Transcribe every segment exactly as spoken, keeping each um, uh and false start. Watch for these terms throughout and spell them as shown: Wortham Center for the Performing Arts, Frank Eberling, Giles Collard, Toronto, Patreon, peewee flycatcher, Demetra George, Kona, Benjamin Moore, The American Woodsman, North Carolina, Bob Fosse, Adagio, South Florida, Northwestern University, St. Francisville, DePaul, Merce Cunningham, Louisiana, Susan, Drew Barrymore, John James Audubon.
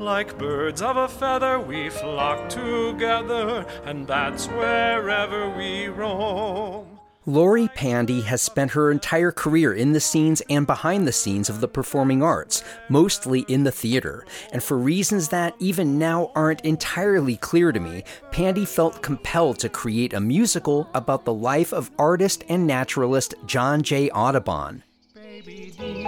Like birds of a feather we flock together, and that's wherever we roam. Lorrie Pande has spent her entire career in the scenes and behind the scenes of the performing arts, mostly in the theater. And for reasons that even now aren't entirely clear to me, Pande felt compelled to create a musical about the life of artist and naturalist John J. Audubon. Baby dear,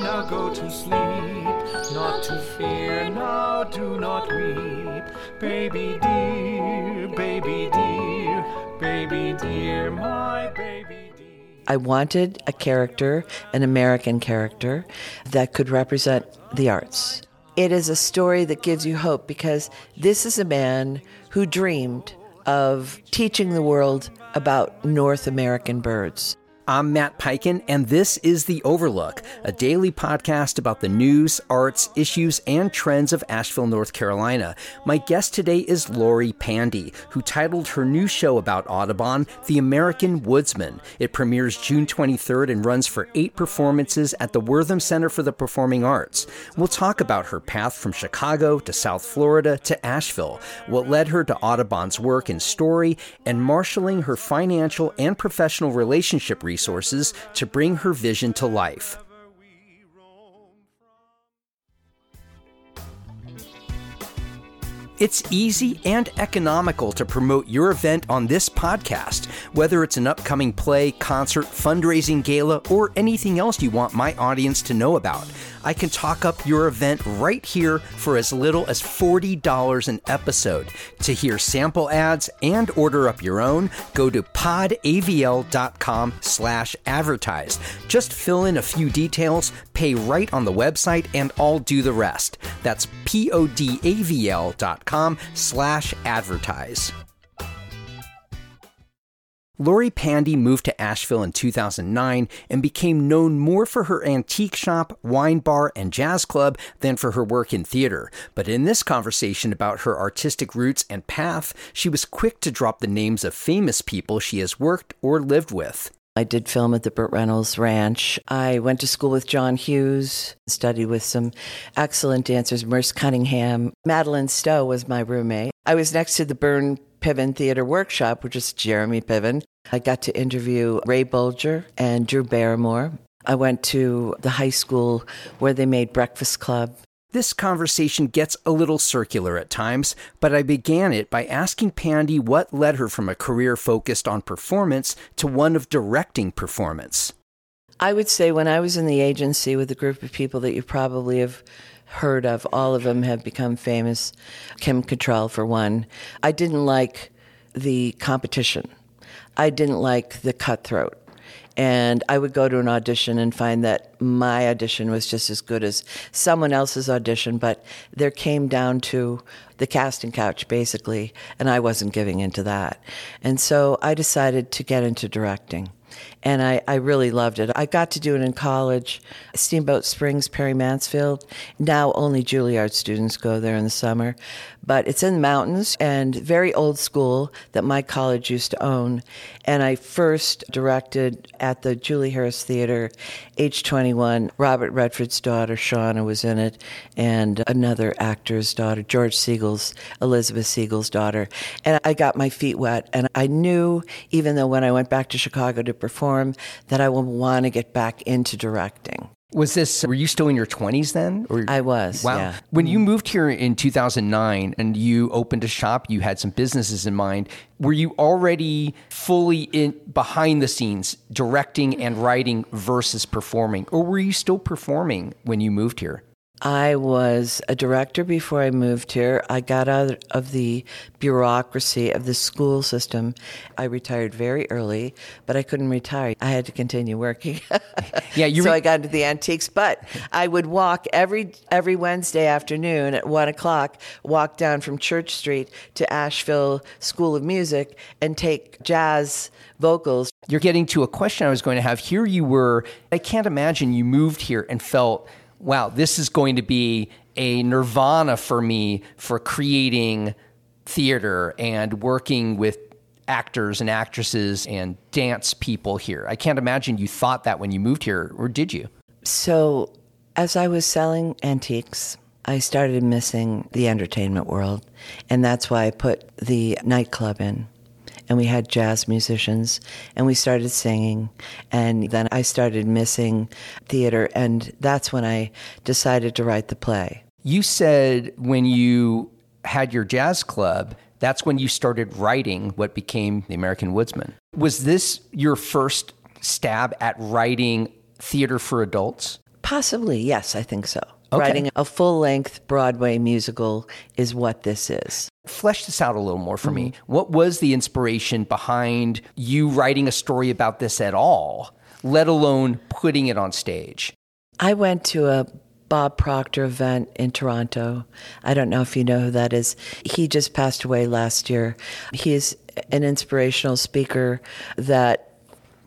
now go to sleep, not to fear, now do not weep. Baby dear, baby dear, baby dear, my baby dear. I wanted a character, an American character, that could represent the arts. It is a story that gives you hope, because this is a man who dreamed of teaching the world about North American birds. I'm Matt Piken, and this is The Overlook, a daily podcast about the news, arts, issues, and trends of Asheville, North Carolina. My guest today is Lorrie Pande, who titled her new show about Audubon, The American Woodsman. It premieres June twenty-third and runs for eight performances at the Wortham Center for the Performing Arts. We'll talk about her path from Chicago to South Florida to Asheville, what led her to Audubon's work and story, and marshaling her financial and professional relationship resources. Resources to bring her vision to life. It's easy and economical to promote your event on this podcast, whether it's an upcoming play, concert, fundraising gala, or anything else you want my audience to know about. I can talk up your event right here for as little as forty dollars an episode. To hear sample ads and order up your own, go to podavl.com slash advertise. Just fill in a few details, pay right on the website, and I'll do the rest. That's podavl.com. slash advertise. Lorrie Pande moved to Asheville in two thousand nine and became known more for her antique shop, wine bar, and jazz club than for her work in theater. But in this conversation about her artistic roots and path, she was quick to drop the names of famous people she has worked or lived with. I did film at the Burt Reynolds Ranch. I went to school with John Hughes, studied with some excellent dancers, Merce Cunningham. Madeline Stowe was my roommate. I was next to the Byrne Piven Theatre Workshop, which is Jeremy Piven. I got to interview Ray Bulger and Drew Barrymore. I went to the high school where they made Breakfast Club. This conversation gets a little circular at times, but I began it by asking Pande what led her from a career focused on performance to one of directing performance. I would say when I was in the agency with a group of people that you probably have heard of, all of them have become famous, Kim Cattrall for one, I didn't like the competition. I didn't like the cutthroat. And I would go to an audition and find that my audition was just as good as someone else's audition, but there came down to the casting couch, basically, and I wasn't giving into that. And so I decided to get into directing, and I, I really loved it. I got to do it in college, Steamboat Springs, Perry Mansfield. Now only Juilliard students go there in the summer, but it's in the mountains and very old school that my college used to own. And I first directed at the Julie Harris Theater, age twenty-one. Robert Redford's daughter, Shauna, was in it, and another actor's daughter, George Siegel's, Elizabeth Siegel's daughter. And I got my feet wet, and I knew, even though when I went back to Chicago to perform, that I would want to get back into directing. Was this, were you still in your twenties then? Or, I was, wow. Yeah. When you moved here in two thousand nine and you opened a shop, you had some businesses in mind, were you already fully in behind the scenes, directing and writing versus performing? Or were you still performing when you moved here? I was a director before I moved here. I got out of the bureaucracy of the school system. I retired very early, but I couldn't retire. I had to continue working. Yeah, you re- so I got into the antiques, but I would walk every every Wednesday afternoon at one o'clock, walk down from Church Street to Asheville School of Music and take jazz vocals. You're getting to a question I was going to have. Here you were, I can't imagine you moved here and felt, wow, this is going to be a nirvana for me for creating theater and working with actors and actresses and dance people here. I can't imagine you thought that when you moved here, or did you? So as I was selling antiques, I started missing the entertainment world, and that's why I put the nightclub in. And we had jazz musicians, and we started singing. And then I started missing theater, and that's when I decided to write the play. You said when you had your jazz club, that's when you started writing what became The American Woodsman. Was this your first stab at writing theater for adults? Possibly, yes, I think so. Okay. Writing a full-length Broadway musical is what this is. Flesh this out a little more for mm-hmm. me. What was the inspiration behind you writing a story about this at all, let alone putting it on stage? I went to a Bob Proctor event in Toronto. I don't know if you know who that is. He just passed away last year. He is an inspirational speaker that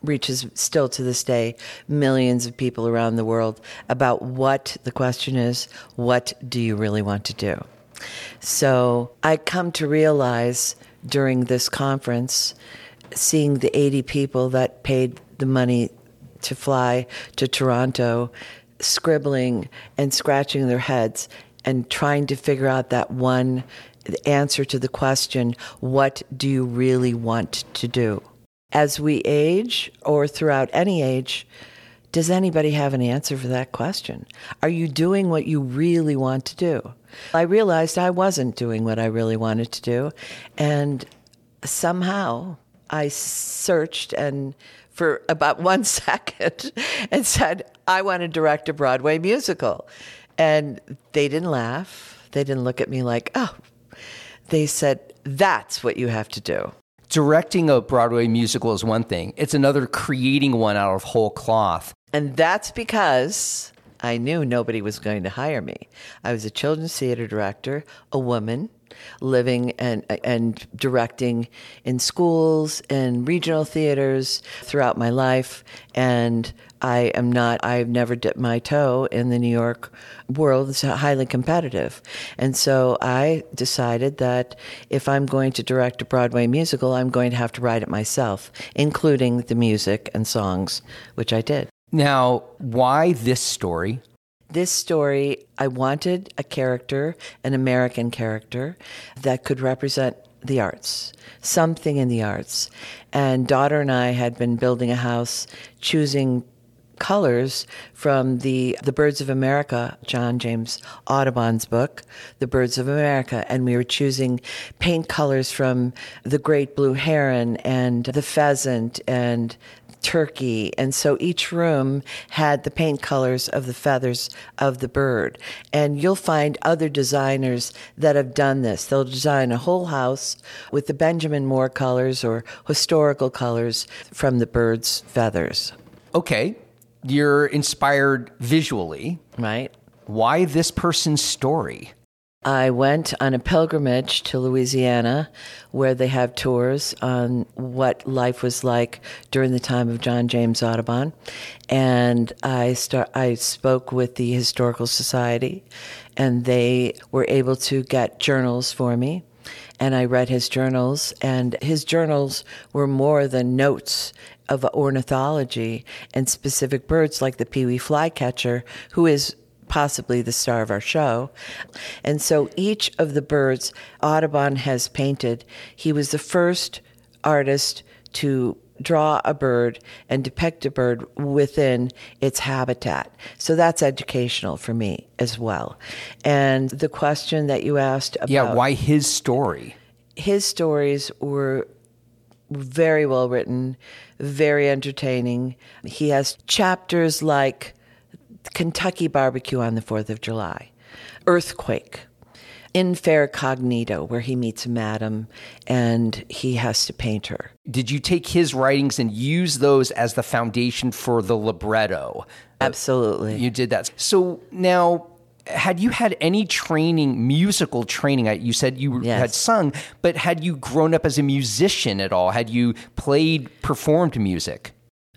reaches still to this day millions of people around the world about what the question is, what do you really want to do? So I come to realize during this conference, seeing the eighty people that paid the money to fly to Toronto, scribbling and scratching their heads and trying to figure out that one answer to the question, what do you really want to do? As we age, or throughout any age, does anybody have an answer for that question? Are you doing what you really want to do? I realized I wasn't doing what I really wanted to do, and somehow I searched and for about one second and said, I want to direct a Broadway musical. And they didn't laugh. They didn't look at me like, oh. They said, that's what you have to do. Directing a Broadway musical is one thing. It's another creating one out of whole cloth. And that's because I knew nobody was going to hire me. I was a children's theater director, a woman, living and and directing in schools and regional theaters throughout my life. And I am not, I've never dipped my toe in the New York world. It's highly competitive. And so I decided that if I'm going to direct a Broadway musical, I'm going to have to write it myself, including the music and songs, which I did. Now, why this story? This story, I wanted a character, an American character, that could represent the arts, something in the arts. And daughter and I had been building a house, choosing colors from the the Birds of America, John James Audubon's book, The Birds of America, and we were choosing paint colors from the great blue heron and the pheasant and turkey. And so each room had the paint colors of the feathers of the bird. And you'll find other designers that have done this. They'll design a whole house with the Benjamin Moore colors or historical colors from the bird's feathers. Okay. You're inspired visually. Right. Why this person's story? I went on a pilgrimage to Louisiana where they have tours on what life was like during the time of John James Audubon. And I start, I spoke with the Historical Society, and they were able to get journals for me. And I read his journals, and his journals were more than notes of ornithology and specific birds like the peewee flycatcher, who is possibly the star of our show. And so each of the birds Audubon has painted, he was the first artist to draw a bird and depict a bird within its habitat. So that's educational for me as well. And the question that you asked about... Yeah, why his story? His stories were very well written, very entertaining. He has chapters like Kentucky barbecue on the fourth of July, earthquake, in Fair Cognito, where he meets a madam and he has to paint her. Did you take his writings and use those as the foundation for the libretto? Absolutely. Uh, you did that. So now, had you had any training, musical training? You said you yes. had sung, but had you grown up as a musician at all? Had you played, performed music?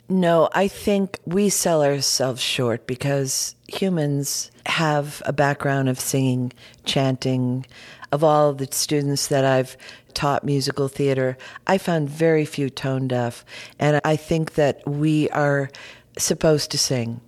No, I think we sell ourselves short because humans have a background of singing, chanting. Of all the students that I've taught musical theater, I found very few tone deaf. And I think that we are supposed to sing.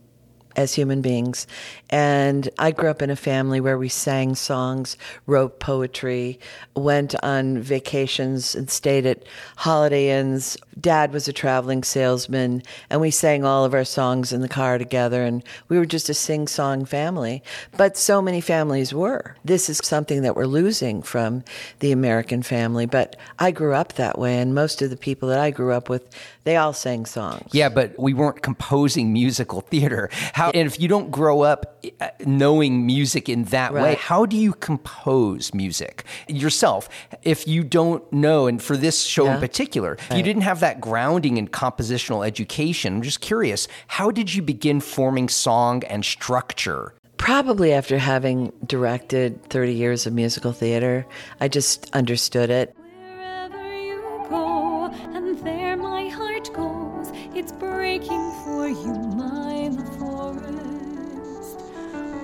as human beings. And I grew up in a family where we sang songs, wrote poetry, went on vacations and stayed at Holiday Inns. Dad was a traveling salesman, and we sang all of our songs in the car together, and we were just a sing-song family. But so many families were. This is something that we're losing from the American family, but I grew up that way, and most of the people that I grew up with, they all sang songs. Yeah, but we weren't composing musical theater. How, and if you don't grow up knowing music in that right. way, how do you compose music yourself if you don't know, and for this show yeah. in particular, right. you didn't have that grounding in compositional education? I'm just curious, how did you begin forming song and structure? Probably after having directed thirty years of musical theater, I just understood it. Wherever you go, and there my heart goes, it's breaking for you, my forest.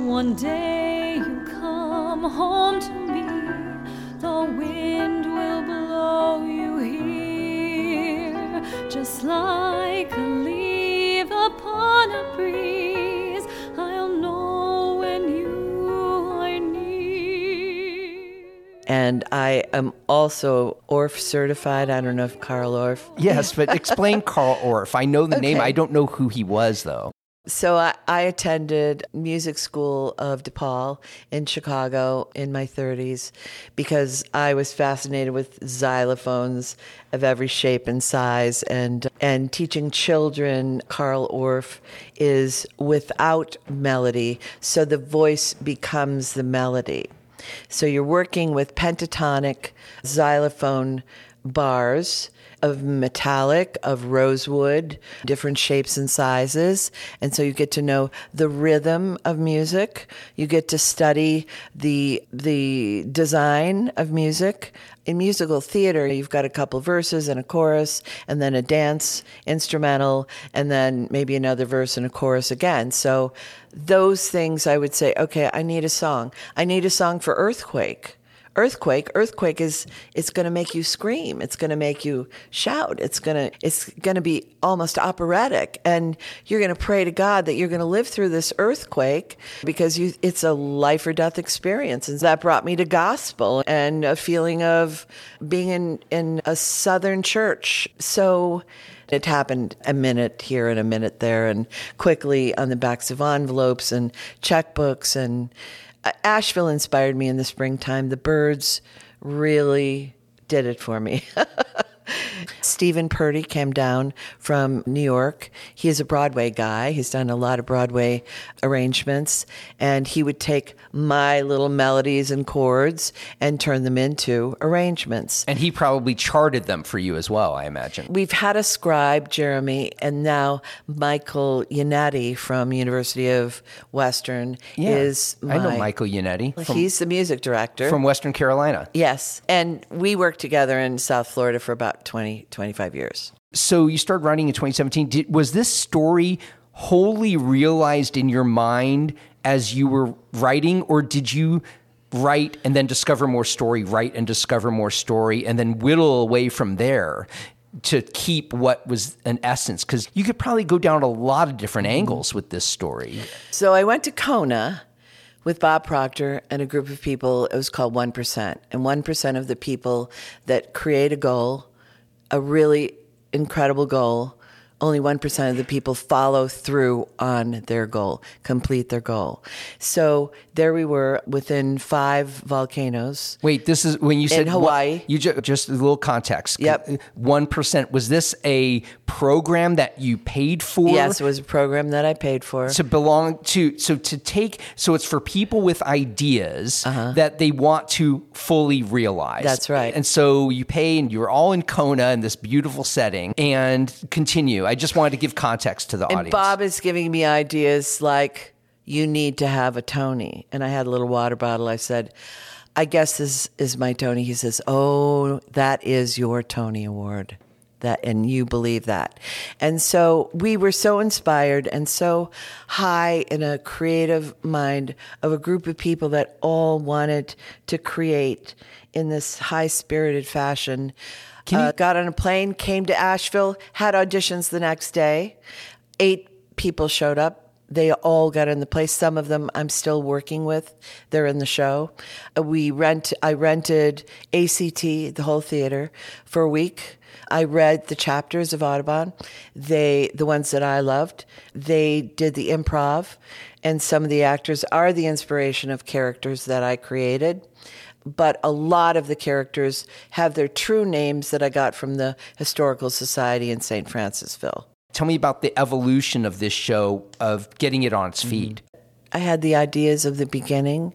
One day you come home to me, the wind will blow you here, just like a leaf upon a breeze. I'll know when you are near. And I am also Orff certified. I don't know if Carl Orff. Yes, but explain Carl Orff. I know the okay. name. I don't know who he was, though. So I, I attended music school of DePaul in Chicago in my thirties because I was fascinated with xylophones of every shape and size, and and teaching children Carl Orff is without melody, so the voice becomes the melody. So you're working with pentatonic xylophone bars of metallic, of rosewood, different shapes and sizes. And so you get to know the rhythm of music. You get to study the the design of music. In musical theater, you've got a couple verses and a chorus, and then a dance instrumental, and then maybe another verse and a chorus again. So those things I would say, okay, I need a song. I need a song for Earthquake. Earthquake, earthquake is, it's going to make you scream. It's going to make you shout. It's going to, it's going to be almost operatic. And you're going to pray to God that you're going to live through this earthquake because you, it's a life or death experience. And that brought me to gospel and a feeling of being in, in a Southern church. So it happened a minute here and a minute there and quickly on the backs of envelopes and checkbooks. And Asheville inspired me in the springtime. The Birds really did it for me. Stephen Purdy came down from New York. He is a Broadway guy. He's done a lot of Broadway arrangements. And he would take my little melodies and chords and turn them into arrangements. And he probably charted them for you as well, I imagine. We've had a scribe, Jeremy, and now Michael Yannetti from University of Western yeah, is my... I know Michael Yannetti. From, he's the music director. From Western Carolina. Yes. And we worked together in South Florida for about twenty, twenty-five years. So you started writing in twenty seventeen. Did, was this story wholly realized in your mind as you were writing, or did you write and then discover more story, write and discover more story, and then whittle away from there to keep what was an essence? Because you could probably go down a lot of different angles with this story. So I went to Kona with Bob Proctor and a group of people. It was called one percent. And one percent of the people that create a goal, a really incredible goal, only one percent of the people follow through on their goal, complete their goal. So there we were within five volcanoes. Wait, this is when you said in Hawaii. What, you ju- just a little context. Yep. one percent. Was this a program that you paid for? Yes, it was a program that I paid for. To belong to, so to take, so it's for people with ideas uh-huh. that they want to fully realize. That's right. And so you pay, and you're all in Kona in this beautiful setting, and continue. I just wanted to give context to the and audience. Bob is giving me ideas like, you need to have a Tony. And I had a little water bottle. I said, I guess this is my Tony. He says, oh, that is your Tony Award. That, and you believe that. And so we were so inspired and so high in a creative mind of a group of people that all wanted to create in this high-spirited fashion. You- uh, got on a plane, came to Asheville, had auditions the next day. Eight people showed up They all got in the place. Some of them I'm still working with. They're in the show. We rent. I rented A C T, the whole theater, for a week. I read the chapters of Audubon, they the ones that I loved. They did the improv, and some of the actors are the inspiration of characters that I created. But a lot of the characters have their true names that I got from the Historical Society in Saint Francisville. Tell me about the evolution of this show, of getting it on its feet. I had the ideas of the beginning,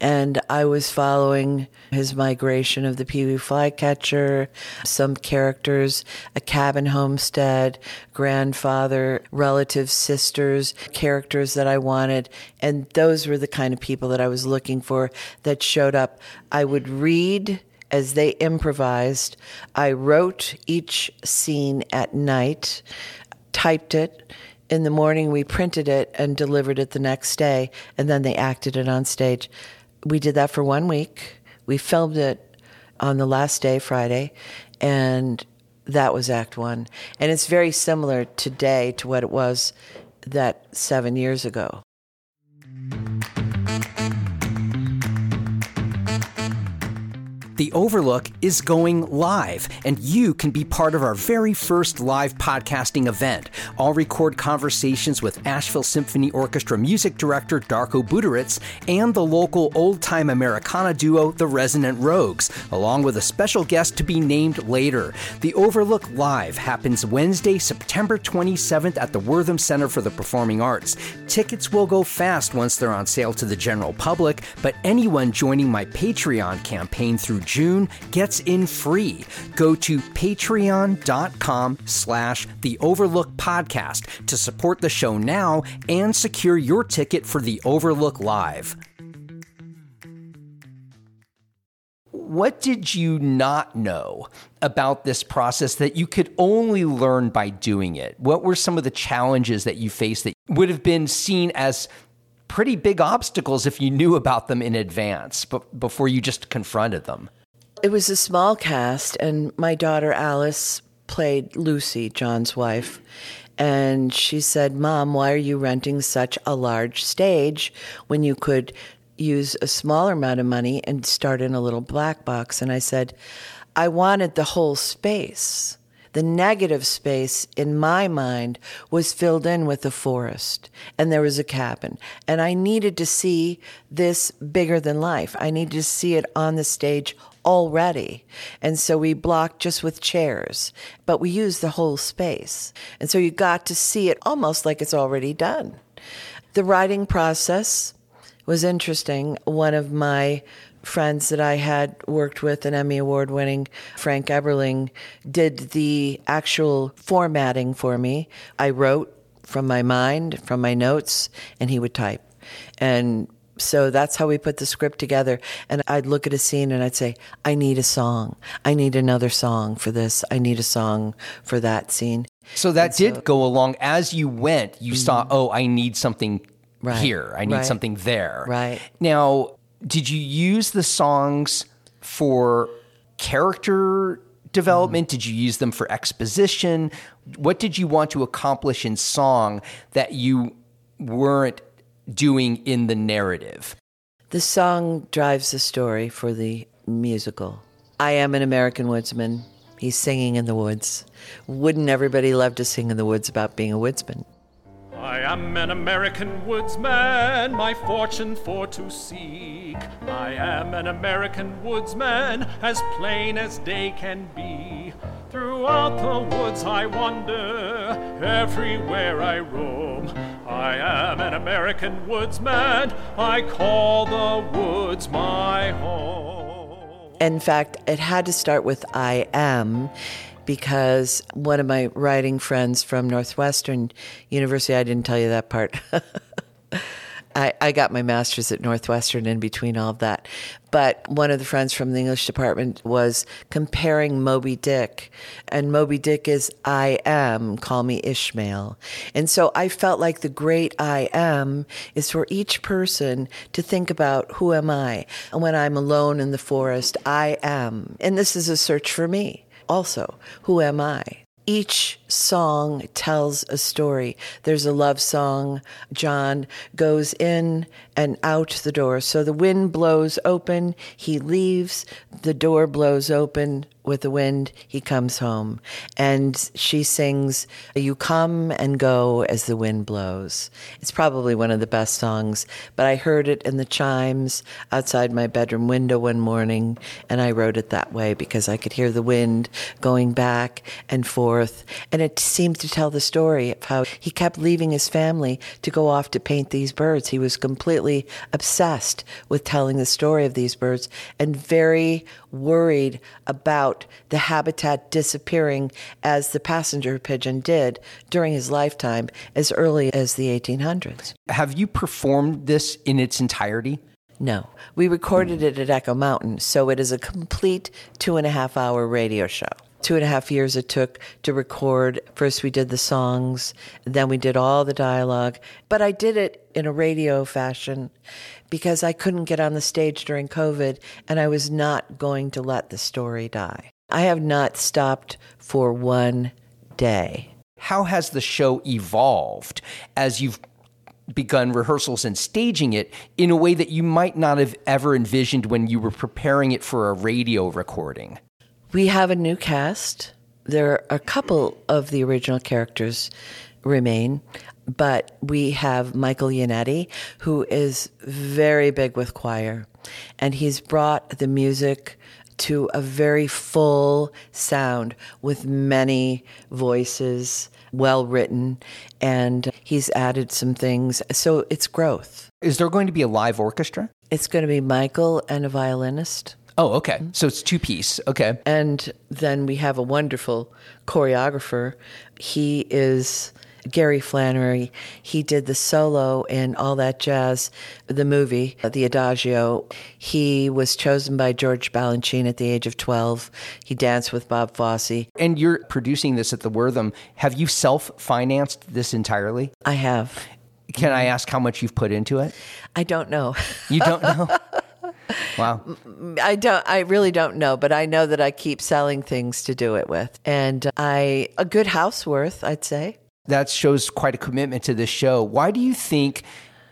and I was following his migration of the peewee flycatcher, some characters, a cabin homestead, grandfather, relatives, sisters, characters that I wanted. And those were the kind of people that I was looking for that showed up. I would read as they improvised. I wrote each scene at night, typed it. In the morning, we printed it and delivered it the next day, and then they acted it on stage. We did that for one week. We filmed it on the last day, Friday, and that was Act One. And it's very similar today to what it was that seven years ago. The Overlook is going live, and you can be part of our very first live podcasting event. I'll record conversations with Asheville Symphony Orchestra music director Darko Buteritz and the local old-time Americana duo The Resonant Rogues, along with a special guest to be named later. The Overlook Live happens Wednesday, September twenty-seventh at the Wortham Center for the Performing Arts. Tickets will go fast once they're on sale to the general public, but anyone joining my Patreon campaign through June gets in free. Go to patreon.com slash the Overlook podcast to support the show now and secure your ticket for the Overlook Live. What did you not know about this process that you could only learn by doing it? What were some of the challenges that you faced that would have been seen as pretty big obstacles if you knew about them in advance, but before you just confronted them? It was a small cast, and my daughter Alice played Lucy, John's wife, and she said, "Mom, why are you renting such a large stage when you could use a smaller amount of money and start in a little black box?" And I said, I wanted the whole space. The negative space in my mind was filled in with a forest, and there was a cabin. And I needed to see this bigger than life. I needed to see it on the stage already. And so we blocked just with chairs, but we used the whole space. And so you got to see it almost like it's already done. The writing process was interesting. One of my friends that I had worked with, an Emmy Award-winning Frank Eberling, did the actual formatting for me. I wrote from my mind, from my notes, and he would type. And so that's how we put the script together. And I'd look at a scene and I'd say, I need a song. I need another song for this. I need a song for that scene. So that so, did go along as you went. You mm-hmm. saw, oh, I need something right. here. I need right. something there. Right. Now, did you use the songs for character development? Mm. Did you use them for exposition? What did you want to accomplish in song that you weren't doing in the narrative? The song drives the story for the musical. I am an American woodsman. He's singing in the woods. Wouldn't everybody love to sing in the woods about being a woodsman? I am an American woodsman, my fortune for to seek. I am an American woodsman, as plain as day can be. Throughout the woods I wander, everywhere I roam. I am an American woodsman, I call the woods my home. In fact, it had to start with I am, because one of my writing friends from Northwestern University, I didn't tell you that part. I, I got my master's at Northwestern in between all of that. But one of the friends from the English department was comparing Moby Dick. And Moby Dick is, I am, call me Ishmael. And so I felt like the great I am is for each person to think about, who am I? And when I'm alone in the forest, I am. And this is a search for me. Also, who am I? Each song tells a story. There's a love song. John goes in and out the door. So the wind blows open, he leaves. The door blows open with the wind, he comes home. And she sings, "You come and go as the wind blows." It's probably one of the best songs, but I heard it in the chimes outside my bedroom window one morning, and I wrote it that way because I could hear the wind going back and forth. And it seemed to tell the story of how he kept leaving his family to go off to paint these birds. He was completely obsessed with telling the story of these birds and very worried about the habitat disappearing as the passenger pigeon did during his lifetime as early as the eighteen hundreds. Have you performed this in its entirety? No. We recorded it at Echo Mountain, so it is a complete two and a half hour radio show. Two and a half years it took to record. First we did the songs, then we did all the dialogue. But I did it in a radio fashion because I couldn't get on the stage during COVID, and I was not going to let the story die. I have not stopped for one day. How has the show evolved as you've begun rehearsals and staging it in a way that you might not have ever envisioned when you were preparing it for a radio recording? We have a new cast. There are a couple of the original characters remain, but we have Michael Yannetti, who is very big with choir, and he's brought the music to a very full sound with many voices, well written, and he's added some things. So it's growth. Is there going to be a live orchestra? It's going to be Michael and a violinist. Oh, okay. So it's two piece. Okay. And then we have a wonderful choreographer. He is Gary Flannery. He did the solo in All That Jazz, the movie, the Adagio. He was chosen by George Balanchine at the age of twelve. He danced with Bob Fosse. And you're producing this at the Wortham. Have you self-financed this entirely? I have. Can I ask how much you've put into it? I don't know. You don't know? Wow. I don't, I really don't know, but I know that I keep selling things to do it with. And I, a good house worth, I'd say. That shows quite a commitment to this show. Why do you think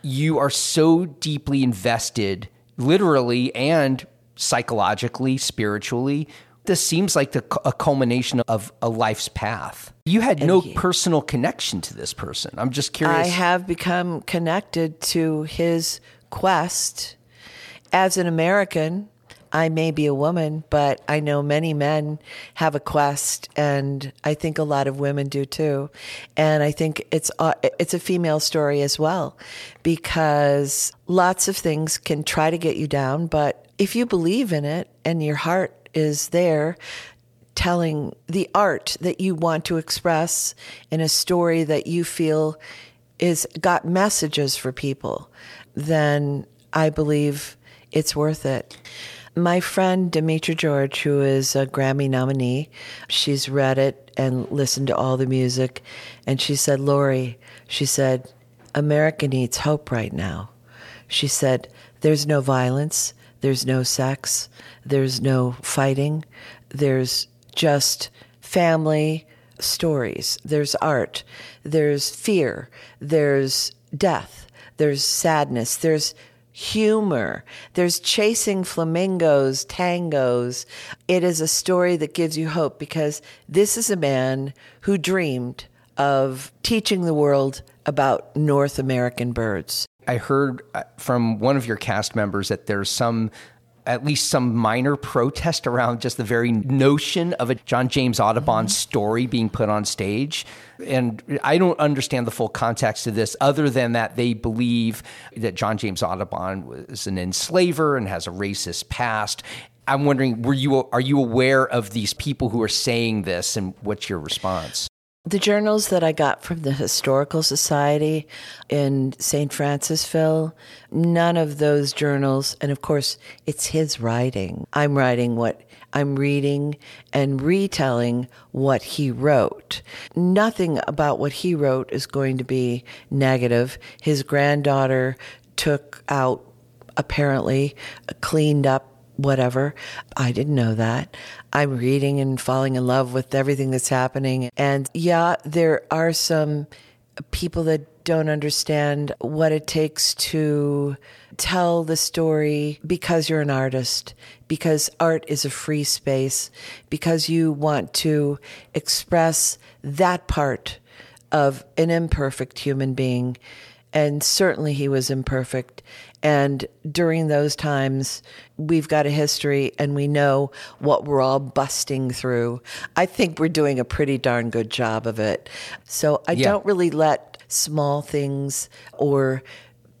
you are so deeply invested, literally and psychologically, spiritually? This seems like the, a culmination of a life's path. You had no personal connection to this person. I'm just curious. I have become connected to his quest. As an American, I may be a woman, but I know many men have a quest, and I think a lot of women do too. And I think it's uh, it's a female story as well, because lots of things can try to get you down, but if you believe in it and your heart is there telling the art that you want to express in a story that you feel is got messages for people, then I believe it's worth it. My friend Demetra George, who is a Grammy nominee, she's read it and listened to all the music, and she said, "Lorrie," she said, "America needs hope right now." She said, "There's no violence, there's no sex, there's no fighting, there's just family stories, there's art, there's fear, there's death, there's sadness, there's humor. There's chasing flamingos, tangos. It is a story that gives you hope, because this is a man who dreamed of teaching the world about North American birds." I heard from one of your cast members that there's some, at least some minor protest around just the very notion of a John James Audubon mm-hmm. story being put on stage. And I don't understand the full context of this, other than that they believe that John James Audubon was an enslaver and has a racist past. I'm wondering, were you are you aware of these people who are saying this, and what's your response? The journals that I got from the Historical Society in Saint Francisville, none of those journals, and of course, it's his writing. I'm writing what I'm reading and retelling what he wrote. Nothing about what he wrote is going to be negative. His granddaughter took out, apparently, cleaned up whatever. I didn't know that. I'm reading and falling in love with everything that's happening. And yeah, there are some people that don't understand what it takes to tell the story because you're an artist, because art is a free space, because you want to express that part of an imperfect human being. And certainly he was imperfect. And during those times, we've got a history and we know what we're all busting through. I think we're doing a pretty darn good job of it. So I yeah. don't really let small things or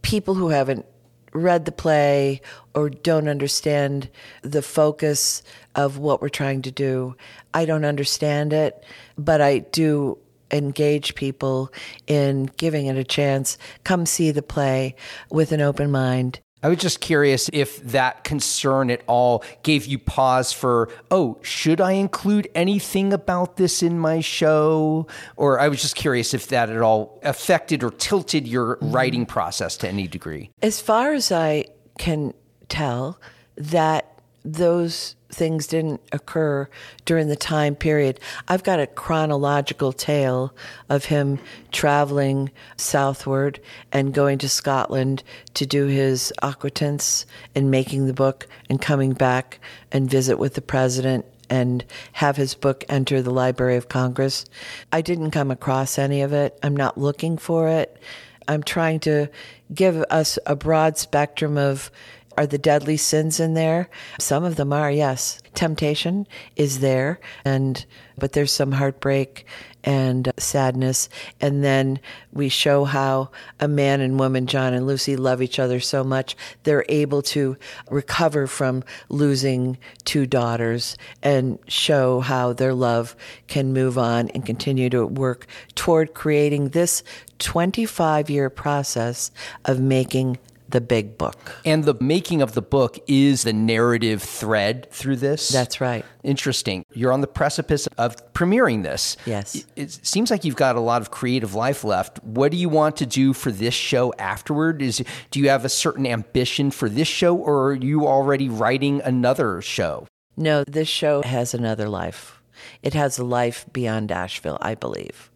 people who haven't read the play or don't understand the focus of what we're trying to do. I don't understand it, but I do engage people in giving it a chance. Come see the play with an open mind. I was just curious if that concern at all gave you pause for, oh, should I include anything about this in my show? Or I was just curious if that at all affected or tilted your writing process to any degree. As far as I can tell, that those things didn't occur during the time period. I've got a chronological tale of him traveling southward and going to Scotland to do his acquaintance and making the book and coming back and visit with the president and have his book enter the Library of Congress. I didn't come across any of it. I'm not looking for it. I'm trying to give us a broad spectrum of are the deadly sins in there? Some of them are, yes. Temptation is there, and but there's some heartbreak and sadness. And then we show how a man and woman, John and Lucy, love each other so much, they're able to recover from losing two daughters and show how their love can move on and continue to work toward creating this twenty-five-year process of making the big book. And the making of the book is the narrative thread through this? That's right. Interesting. You're on the precipice of premiering this. Yes. It seems like you've got a lot of creative life left. What do you want to do for this show afterward? Is do you have a certain ambition for this show, or are you already writing another show? No, this show has another life. It has a life beyond Asheville, I believe.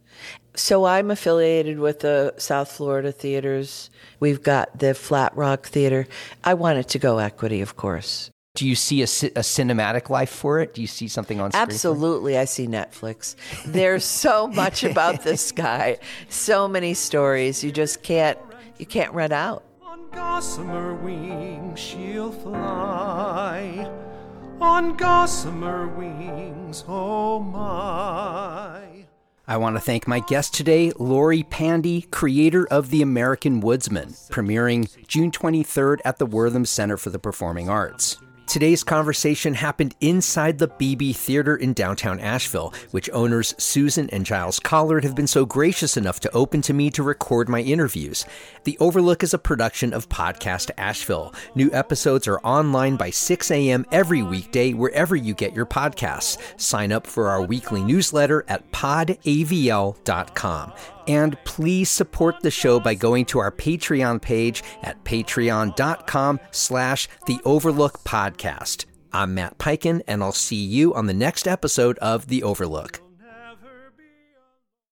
So I'm affiliated with the South Florida theaters. We've got the Flat Rock Theater. I want it to go equity, of course. Do you see a, a cinematic life for it? Do you see something on screen? Absolutely. I see Netflix. There's so much about this guy. So many stories. You just can't, you can't run out. On gossamer wings she'll fly. On gossamer wings, oh my. I want to thank my guest today, Lorrie Pande, creator of The American Woodsman, premiering June twenty-third at the Wortham Center for the Performing Arts. Today's conversation happened inside the B B Theater in downtown Asheville, which owners Susan and Giles Collard have been so gracious enough to open to me to record my interviews. The Overlook is a production of Podcast Asheville. New episodes are online by six a.m. every weekday, wherever you get your podcasts. Sign up for our weekly newsletter at pod a v l dot com. And please support the show by going to our Patreon page at patreon.com slash The Overlook Podcast. I'm Matt Piken, and I'll see you on the next episode of The Overlook.